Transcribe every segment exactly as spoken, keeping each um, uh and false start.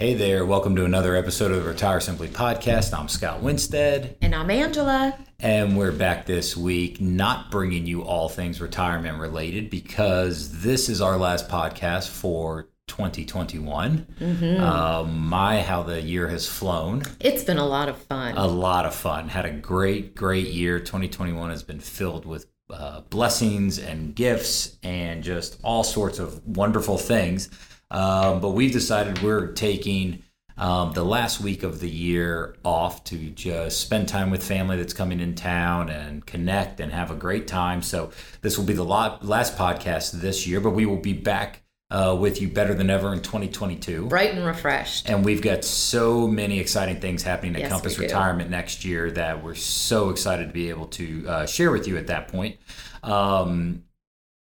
Hey there, welcome to another episode of the Retire Simply Podcast. I'm Scott Winstead. And I'm Angela. And we're back this week, not bringing you all things retirement related because this is our last podcast for twenty twenty-one. Mm-hmm. Um, my, how the year has flown. It's been a lot of fun. A lot of fun. Had a great, great year. twenty twenty-one has been filled with uh, blessings and gifts and just all sorts of wonderful things. Um, but we've decided we're taking um, the last week of the year off to just spend time with family that's coming in town and connect and have a great time. So this will be the last podcast this year, but we will be back uh, with you better than ever in twenty twenty-two. Bright and refreshed. And we've got so many exciting things happening at yes, Compass Retirement next year that we're so excited to be able to uh, share with you at that point. Um,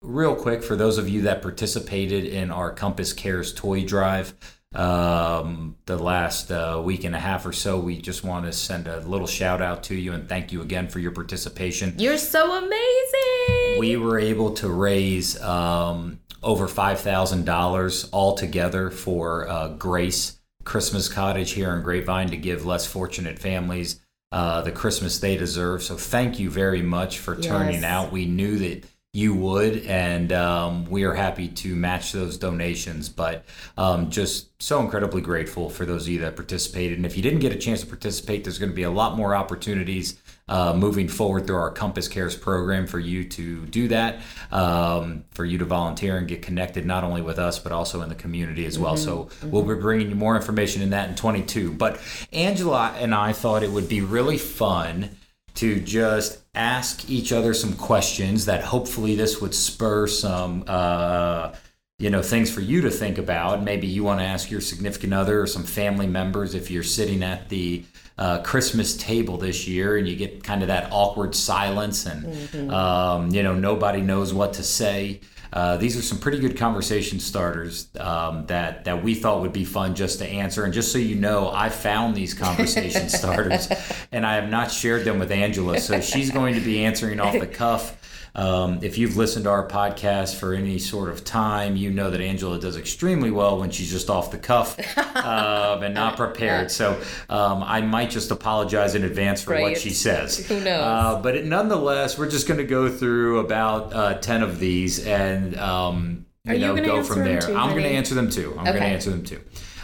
Real quick, for those of you that participated in our Compass Cares toy drive um, the last uh, week and a half or so, we just want to send a little shout out to you and thank you again for your participation. You're so amazing! We were able to raise um, over five thousand dollars altogether for uh, Grace Christmas Cottage here in Grapevine to give less fortunate families uh, the Christmas they deserve. So thank you very much for turning yes. out. We knew that you would, and um, we are happy to match those donations, but um, just so incredibly grateful for those of you that participated. And if you didn't get a chance to participate, there's going to be a lot more opportunities uh, moving forward through our Compass Cares program for you to do that, um, for you to volunteer and get connected not only with us, but also in the community as well. Mm-hmm. So mm-hmm. we'll be bringing you more information in that in twenty-two. But Angela and I thought it would be really fun to just ask each other some questions that hopefully this would spur some, uh, you know, things for you to think about. Maybe you want to ask your significant other or some family members if you're sitting at the uh, Christmas table this year and you get kind of that awkward silence and, mm-hmm. um, you know, nobody knows what to say. Uh, these are some pretty good conversation starters um, that, that we thought would be fun just to answer. And just so you know, I found these conversation starters and I have not shared them with Angela. So she's going to be answering off the cuff. Um, if you've listened to our podcast for any sort of time, you know that Angela does extremely well when she's just off the cuff uh, and not prepared. So um, I might just apologize in advance for right. what she says. Who knows? Uh, but it, nonetheless, we're just going to go through about uh, ten of these and um, you Are know you go from there. Too, I'm going to answer them too. I'm okay. going to answer them too.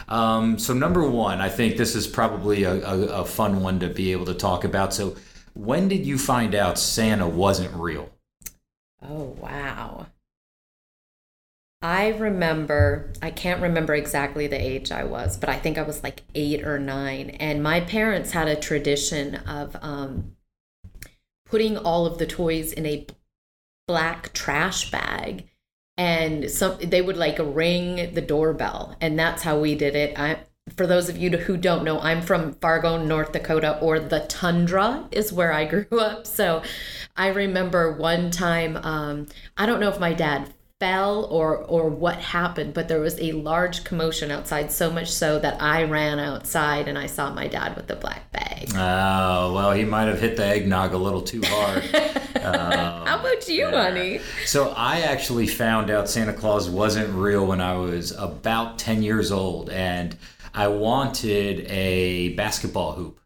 Um, so number one, I think this is probably a, a, a fun one to be able to talk about. So when did you find out Santa wasn't real? Oh, wow. I remember, I can't remember exactly the age I was, but I think I was like eight or nine. And my parents had a tradition of um, putting all of the toys in a black trash bag. And some, they would like ring the doorbell. And that's how we did it. I, for those of you who don't know, I'm from Fargo, North Dakota, or the tundra is where I grew up. So I remember one time, um, I don't know if my dad fell or or what happened, but there was a large commotion outside, so much so that I ran outside and I saw my dad with the black bag. Oh, well, he might have hit the eggnog a little too hard. uh, How about you, yeah. honey? So I actually found out Santa Claus wasn't real when I was about ten years old, and I wanted a basketball hoop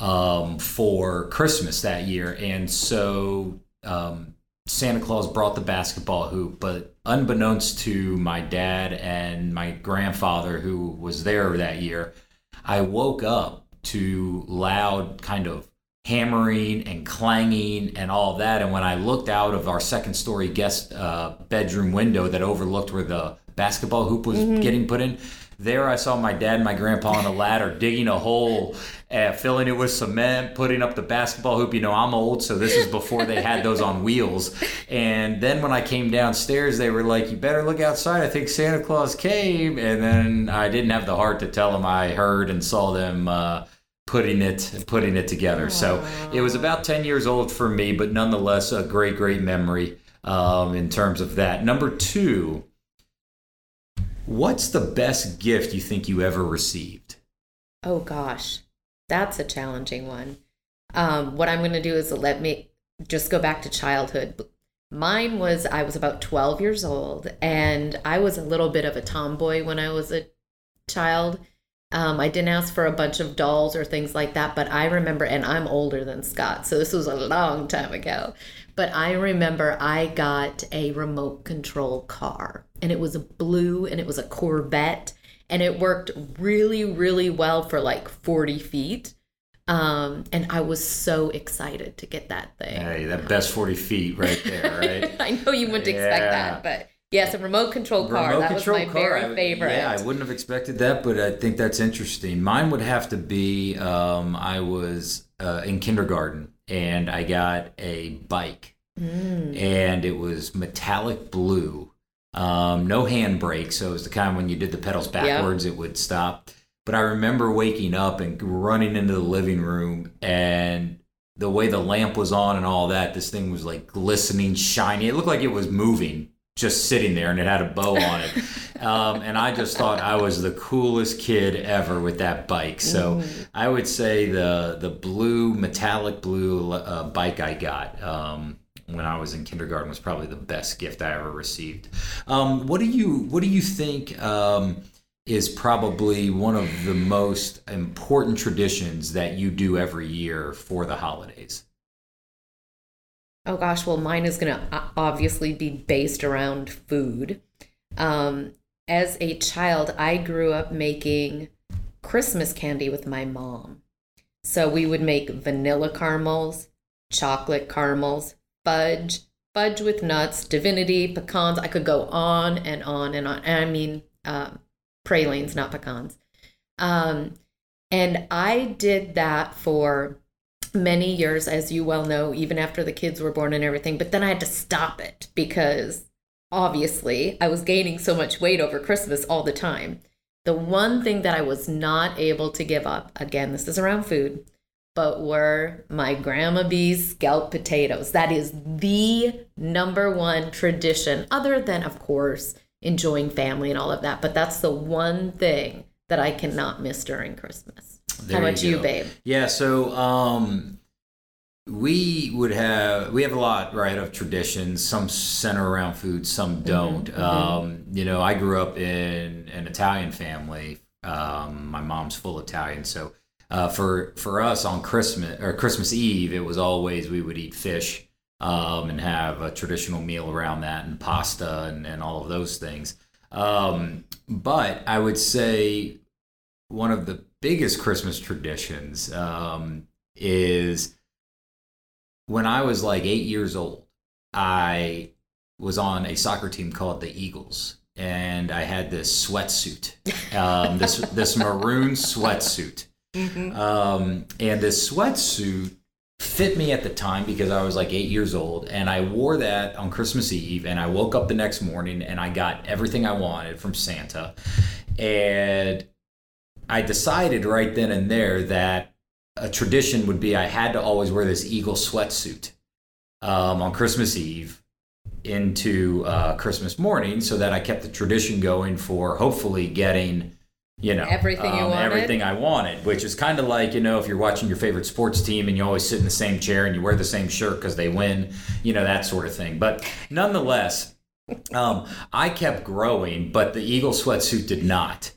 um, for Christmas that year. And so um, Santa Claus brought the basketball hoop, but unbeknownst to my dad and my grandfather who was there that year, I woke up to loud kind of hammering and clanging and all that. And when I looked out of our second story guest uh, bedroom window that overlooked where the basketball hoop was mm-hmm. getting put in, there I saw my dad and my grandpa on a ladder digging a hole, uh, filling it with cement, putting up the basketball hoop. You know, I'm old, so this is before they had those on wheels. And then when I came downstairs, they were like, you better look outside. I think Santa Claus came. And then I didn't have the heart to tell them I heard and saw them uh, putting it putting it together. Aww. So it was about ten years old for me, but nonetheless, a great, great memory um, in terms of that. Number two. What's the best gift you think you ever received? Oh, gosh, that's a challenging one. Um, what I'm going to do is let me just go back to childhood. Mine was I was about twelve years old, and I was a little bit of a tomboy when I was a child. Um, I didn't ask for a bunch of dolls or things like that, but I remember, and I'm older than Scott, so this was a long time ago, but I remember I got a remote control car, and it was a blue, and it was a Corvette, and it worked really, really well for like forty feet. Um, and I was so excited to get that thing. Hey, that best forty feet right there, right? I know you wouldn't yeah. expect that, but... Yes, a remote control car. Remote that control was my car. very favorite. Yeah, I wouldn't have expected that, but I think that's interesting. Mine would have to be um, I was uh, in kindergarten, and I got a bike, mm. and it was metallic blue, um, no handbrake, so it was the kind when you did the pedals backwards, yep. it would stop. But I remember waking up and running into the living room, and the way the lamp was on and all that, this thing was like glistening, shiny. It looked like it was moving. Just sitting there, and it had a bow on it. Um, and I just thought I was the coolest kid ever with that bike. So mm. I would say the the blue, metallic blue uh, bike I got um, when I was in kindergarten was probably the best gift I ever received. Um, what do you What do you think um, is probably one of the most important traditions that you do every year for the holidays? Oh gosh, well, mine is going to obviously be based around food. Um, as a child, I grew up making Christmas candy with my mom. So we would make vanilla caramels, chocolate caramels, fudge, fudge with nuts, divinity, pecans. I could go on and on and on. And I mean, uh, pralines, not pecans. Um, and I did that for many years, as you well know, even after the kids were born and everything. But then I had to stop it because obviously I was gaining so much weight over Christmas all the time. The one thing that I was not able to give up, again, this is around food, but were my Grandma B's scalloped potatoes. That is the number one tradition, other than, of course, enjoying family and all of that. But that's the one thing that I cannot miss during Christmas. There How about you, you, babe? Yeah, so um, we would have, we have a lot, right, of traditions. Some center around food, some don't. Mm-hmm, um, mm-hmm. You know, I grew up in an Italian family. Um, my mom's full Italian. So uh, for for us on Christmas, or Christmas Eve, it was always we would eat fish um, and have a traditional meal around that, and pasta and, and all of those things. Um, but I would say one of the biggest Christmas traditions um, is when I was like eight years old, I was on a soccer team called the Eagles, and I had this sweatsuit, um, this this maroon sweatsuit, mm-hmm. um, and this sweatsuit fit me at the time because I was like eight years old, and I wore that on Christmas Eve, and I woke up the next morning and I got everything I wanted from Santa, and I decided right then and there that a tradition would be I had to always wear this Eagle sweatsuit um, on Christmas Eve into uh, Christmas morning, so that I kept the tradition going for hopefully getting, you know, everything, um, you wanted. everything I wanted, which is kind of like, you know, if you're watching your favorite sports team and you always sit in the same chair and you wear the same shirt because they win, you know, that sort of thing. But nonetheless, um, I kept growing, but the Eagle sweatsuit did not.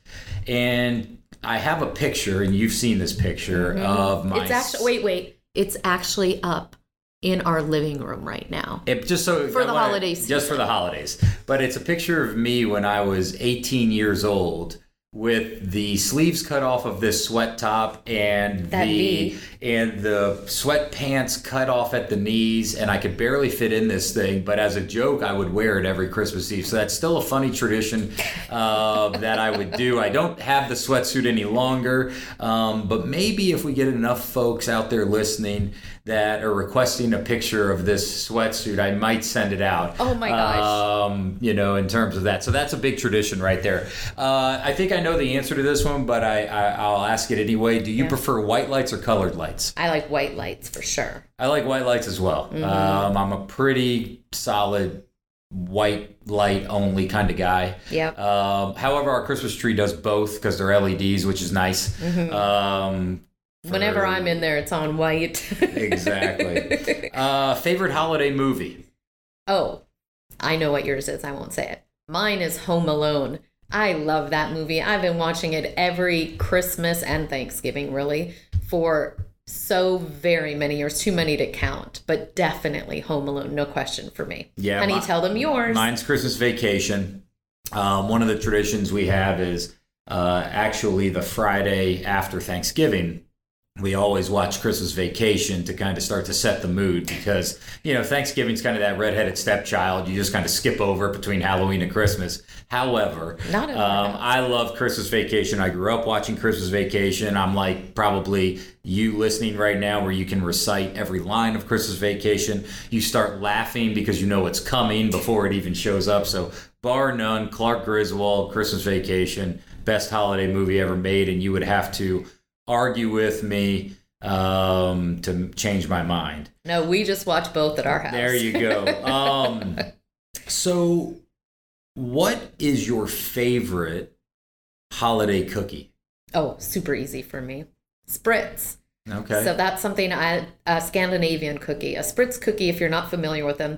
And I have a picture, and you've seen this picture mm-hmm. of my. It's actually wait, wait. It's actually up in our living room right now. It just so for I the wanna, holidays, just for the holidays. But it's a picture of me when I was eighteen years old, with the sleeves cut off of this sweat top and that the knee. and the sweatpants cut off at the knees, and I could barely fit in this thing, but as a joke I would wear it every Christmas Eve. So that's still a funny tradition uh, that I would do. I don't have the sweatsuit any longer, um, but maybe if we get enough folks out there listening that are requesting a picture of this sweatsuit, I might send it out. Oh my gosh. Um, you know, in terms of that. So that's a big tradition right there. Uh, I think I know know the answer to this one, but I, I I'll ask it anyway. Do you yeah. prefer white lights or colored lights? I like white lights for sure. I like white lights as well. Mm-hmm. Um, I'm a pretty solid white light only kind of guy. Yeah. Um, however, our Christmas tree does both because they're L E Ds, which is nice. Mm-hmm. Um, for... Whenever I'm in there, it's on white. Exactly. Uh, favorite holiday movie? Oh, I know what yours is. I won't say it. Mine is Home Alone. I love that movie. I've been watching it every Christmas and Thanksgiving, really, for so very many years, too many to count, but definitely Home Alone, no question for me. Yeah, honey, my, tell them yours. Mine's Christmas Vacation. Um, one of the traditions we have is uh, actually the Friday after Thanksgiving. We always watch Christmas Vacation to kind of start to set the mood because, you know, Thanksgiving's kind of that redheaded stepchild. You just kind of skip over between Halloween and Christmas. However, Not um, I love Christmas Vacation. I grew up watching Christmas Vacation. I'm like probably you listening right now where you can recite every line of Christmas Vacation. You start laughing because you know it's coming before it even shows up. So bar none, Clark Griswold, Christmas Vacation, best holiday movie ever made. And you would have to argue with me um, to change my mind. No, we just watch both at our house. There you go. Um, so what is your favorite holiday cookie? Oh, super easy for me. Spritz. Okay. So that's something, I, a Scandinavian cookie. A Spritz cookie, if you're not familiar with them,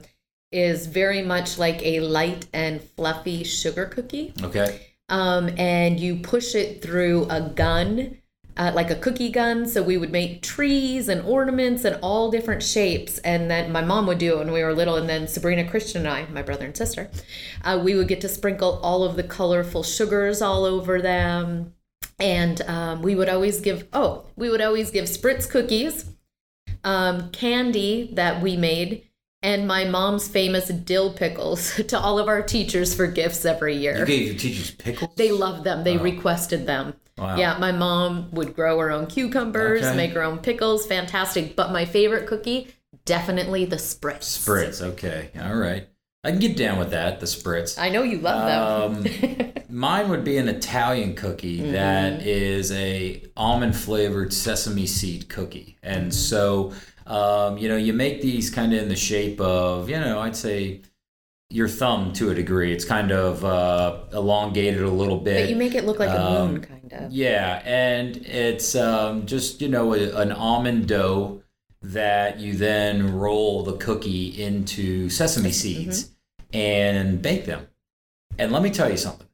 is very much like a light and fluffy sugar cookie. Okay. Um, and you push it through a gun. Uh, like a cookie gun. So we would make trees and ornaments and all different shapes. And then my mom would do it when we were little. And then Sabrina, Christian, and I, my brother and sister, uh, we would get to sprinkle all of the colorful sugars all over them. And um, we would always give, oh, we would always give Spritz cookies, um, candy that we made, and my mom's famous dill pickles to all of our teachers for gifts every year. You gave your teachers pickles? They loved them. They wow. requested them. Wow. Yeah, my mom would grow her own cucumbers, okay. make her own pickles. Fantastic. But my favorite cookie, definitely the Spritz. Spritz, okay. All right. I can get down with that, the Spritz. I know you love um, them. Mine would be an Italian cookie mm-hmm. that is a almond-flavored sesame seed cookie. And mm-hmm. so... Um, you know, you make these kind of in the shape of, you know, I'd say your thumb to a degree. It's kind of uh, elongated a little bit. But you make it look like um, a moon, kind of. Yeah, and it's um, just, you know, a, an almond dough that you then roll the cookie into sesame seeds mm-hmm. and bake them. And let me tell you something.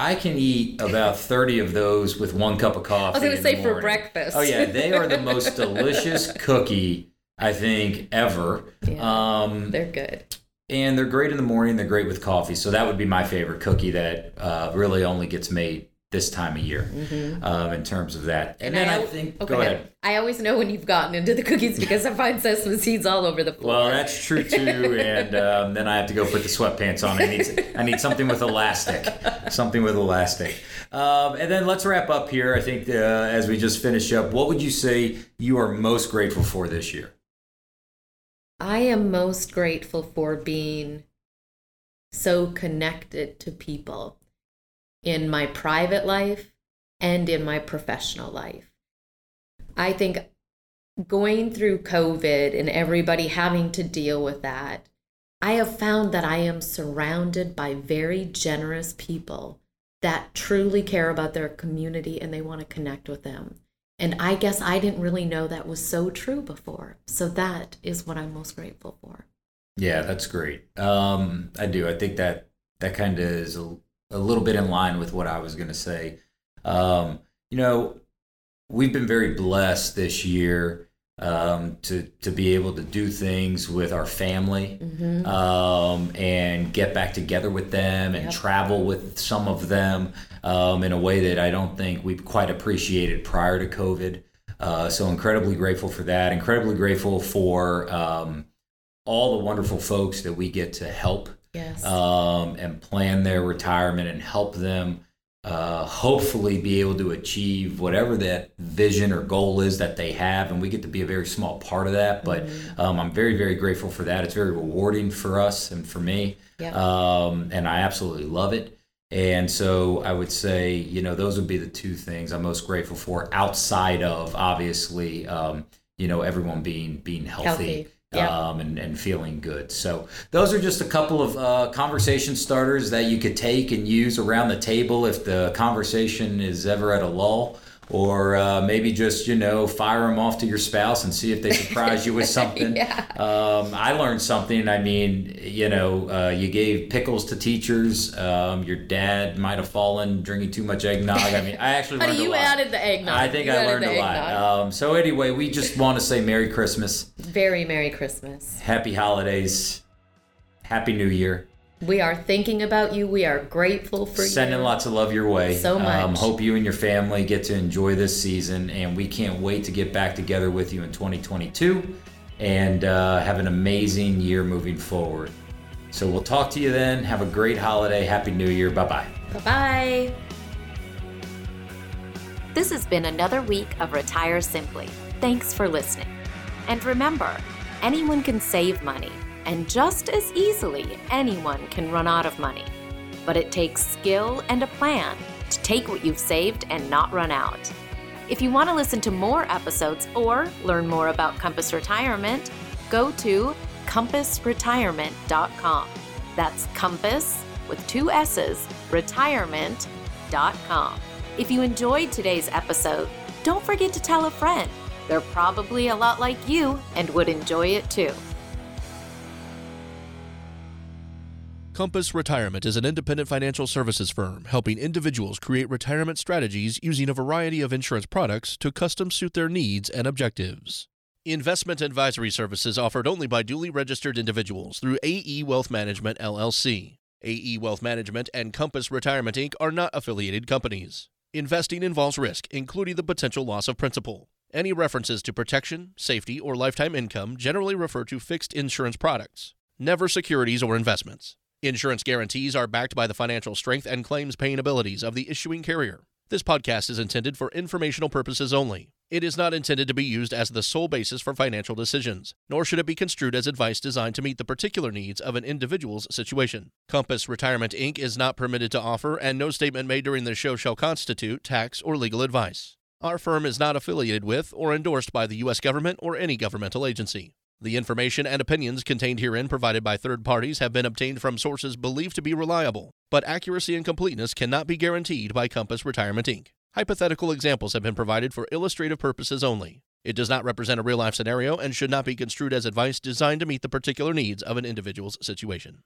I can eat about thirty of those with one cup of coffee. I was going to say for breakfast. Oh, yeah. They are the most delicious cookie, I think, ever. Yeah, um, they're good. And they're great in the morning. They're great with coffee. So that would be my favorite cookie that uh, really only gets made this time of year mm-hmm. um, in terms of that. And, and then I, I think, okay, go ahead. I always know when you've gotten into the cookies because I find sesame seeds all over the floor. Well, that's true too. And um, then I have to go put the sweatpants on. I need, I need something with elastic, something with elastic. Um, and then let's wrap up here. I think uh, as we just finish up, what would you say you are most grateful for this year? I am most grateful for being so connected to people in my private life and in my professional life. I think going through COVID and everybody having to deal with that, I have found that I am surrounded by very generous people that truly care about their community and they want to connect with them. And I guess I didn't really know that was so true before. So that is what I'm most grateful for. Yeah, that's great. Um, I do. I think that that kind of is a a little bit in line with what I was going to say. Um, you know, we've been very blessed this year um, to, to be able to do things with our family mm-hmm. um, and get back together with them and yep. travel with some of them um, in a way that I don't think we've quite appreciated prior to COVID. Uh, so incredibly grateful for that. Incredibly grateful for um, all the wonderful folks that we get to help Yes. Um, and plan their retirement and help them uh, hopefully be able to achieve whatever that vision or goal is that they have. And we get to be a very small part of that. But mm-hmm. um, I'm very, very grateful for that. It's very rewarding for us and for me. Yep. Um, and I absolutely love it. And so I would say, you know, those would be the two things I'm most grateful for outside of, obviously, um, you know, everyone being being healthy. healthy. Yep. Um, and, and feeling good. So those are just a couple of uh, conversation starters that you could take and use around the table if the conversation is ever at a lull or uh, maybe just, you know, fire them off to your spouse and see if they surprise you with something. yeah. um, I learned something. I mean, you know, uh, you gave pickles to teachers. Um, your dad might have fallen drinking too much eggnog. I mean, I actually learned a lot. You added the eggnog. I think you I learned a lot. Um, so anyway, we just want to say Merry Christmas. Very Merry Christmas. Happy holidays. Happy New Year. We are thinking about you. We are grateful for Sending you. Sending lots of love your way. So much. Um, hope you and your family get to enjoy this season, and we can't wait to get back together with you in twenty twenty-two and uh, have an amazing year moving forward. So we'll talk to you then. Have a great holiday. Happy New Year. Bye-bye. Bye-bye. This has been another week of Retire Simply. Thanks for listening. And remember, anyone can save money. And just as easily, anyone can run out of money. But it takes skill and a plan to take what you've saved and not run out. If you want to listen to more episodes or learn more about Compass Retirement, go to compass retirement dot com. That's Compass with two S's, retirement dot com. If you enjoyed today's episode, don't forget to tell a friend. They're probably a lot like you and would enjoy it too. Compass Retirement is an independent financial services firm helping individuals create retirement strategies using a variety of insurance products to custom suit their needs and objectives. Investment advisory services offered only by duly registered individuals through A E Wealth Management, L L C. A E Wealth Management and Compass Retirement, Incorporated are not affiliated companies. Investing involves risk, including the potential loss of principal. Any references to protection, safety, or lifetime income generally refer to fixed insurance products, never securities or investments. Insurance guarantees are backed by the financial strength and claims-paying abilities of the issuing carrier. This podcast is intended for informational purposes only. It is not intended to be used as the sole basis for financial decisions, nor should it be construed as advice designed to meet the particular needs of an individual's situation. Compass Retirement, Incorporated is not permitted to offer, and no statement made during this show shall constitute tax or legal advice. Our firm is not affiliated with or endorsed by the U S government or any governmental agency. The information and opinions contained herein provided by third parties have been obtained from sources believed to be reliable, but accuracy and completeness cannot be guaranteed by Compass Retirement, Incorporated. Hypothetical examples have been provided for illustrative purposes only. It does not represent a real-life scenario and should not be construed as advice designed to meet the particular needs of an individual's situation.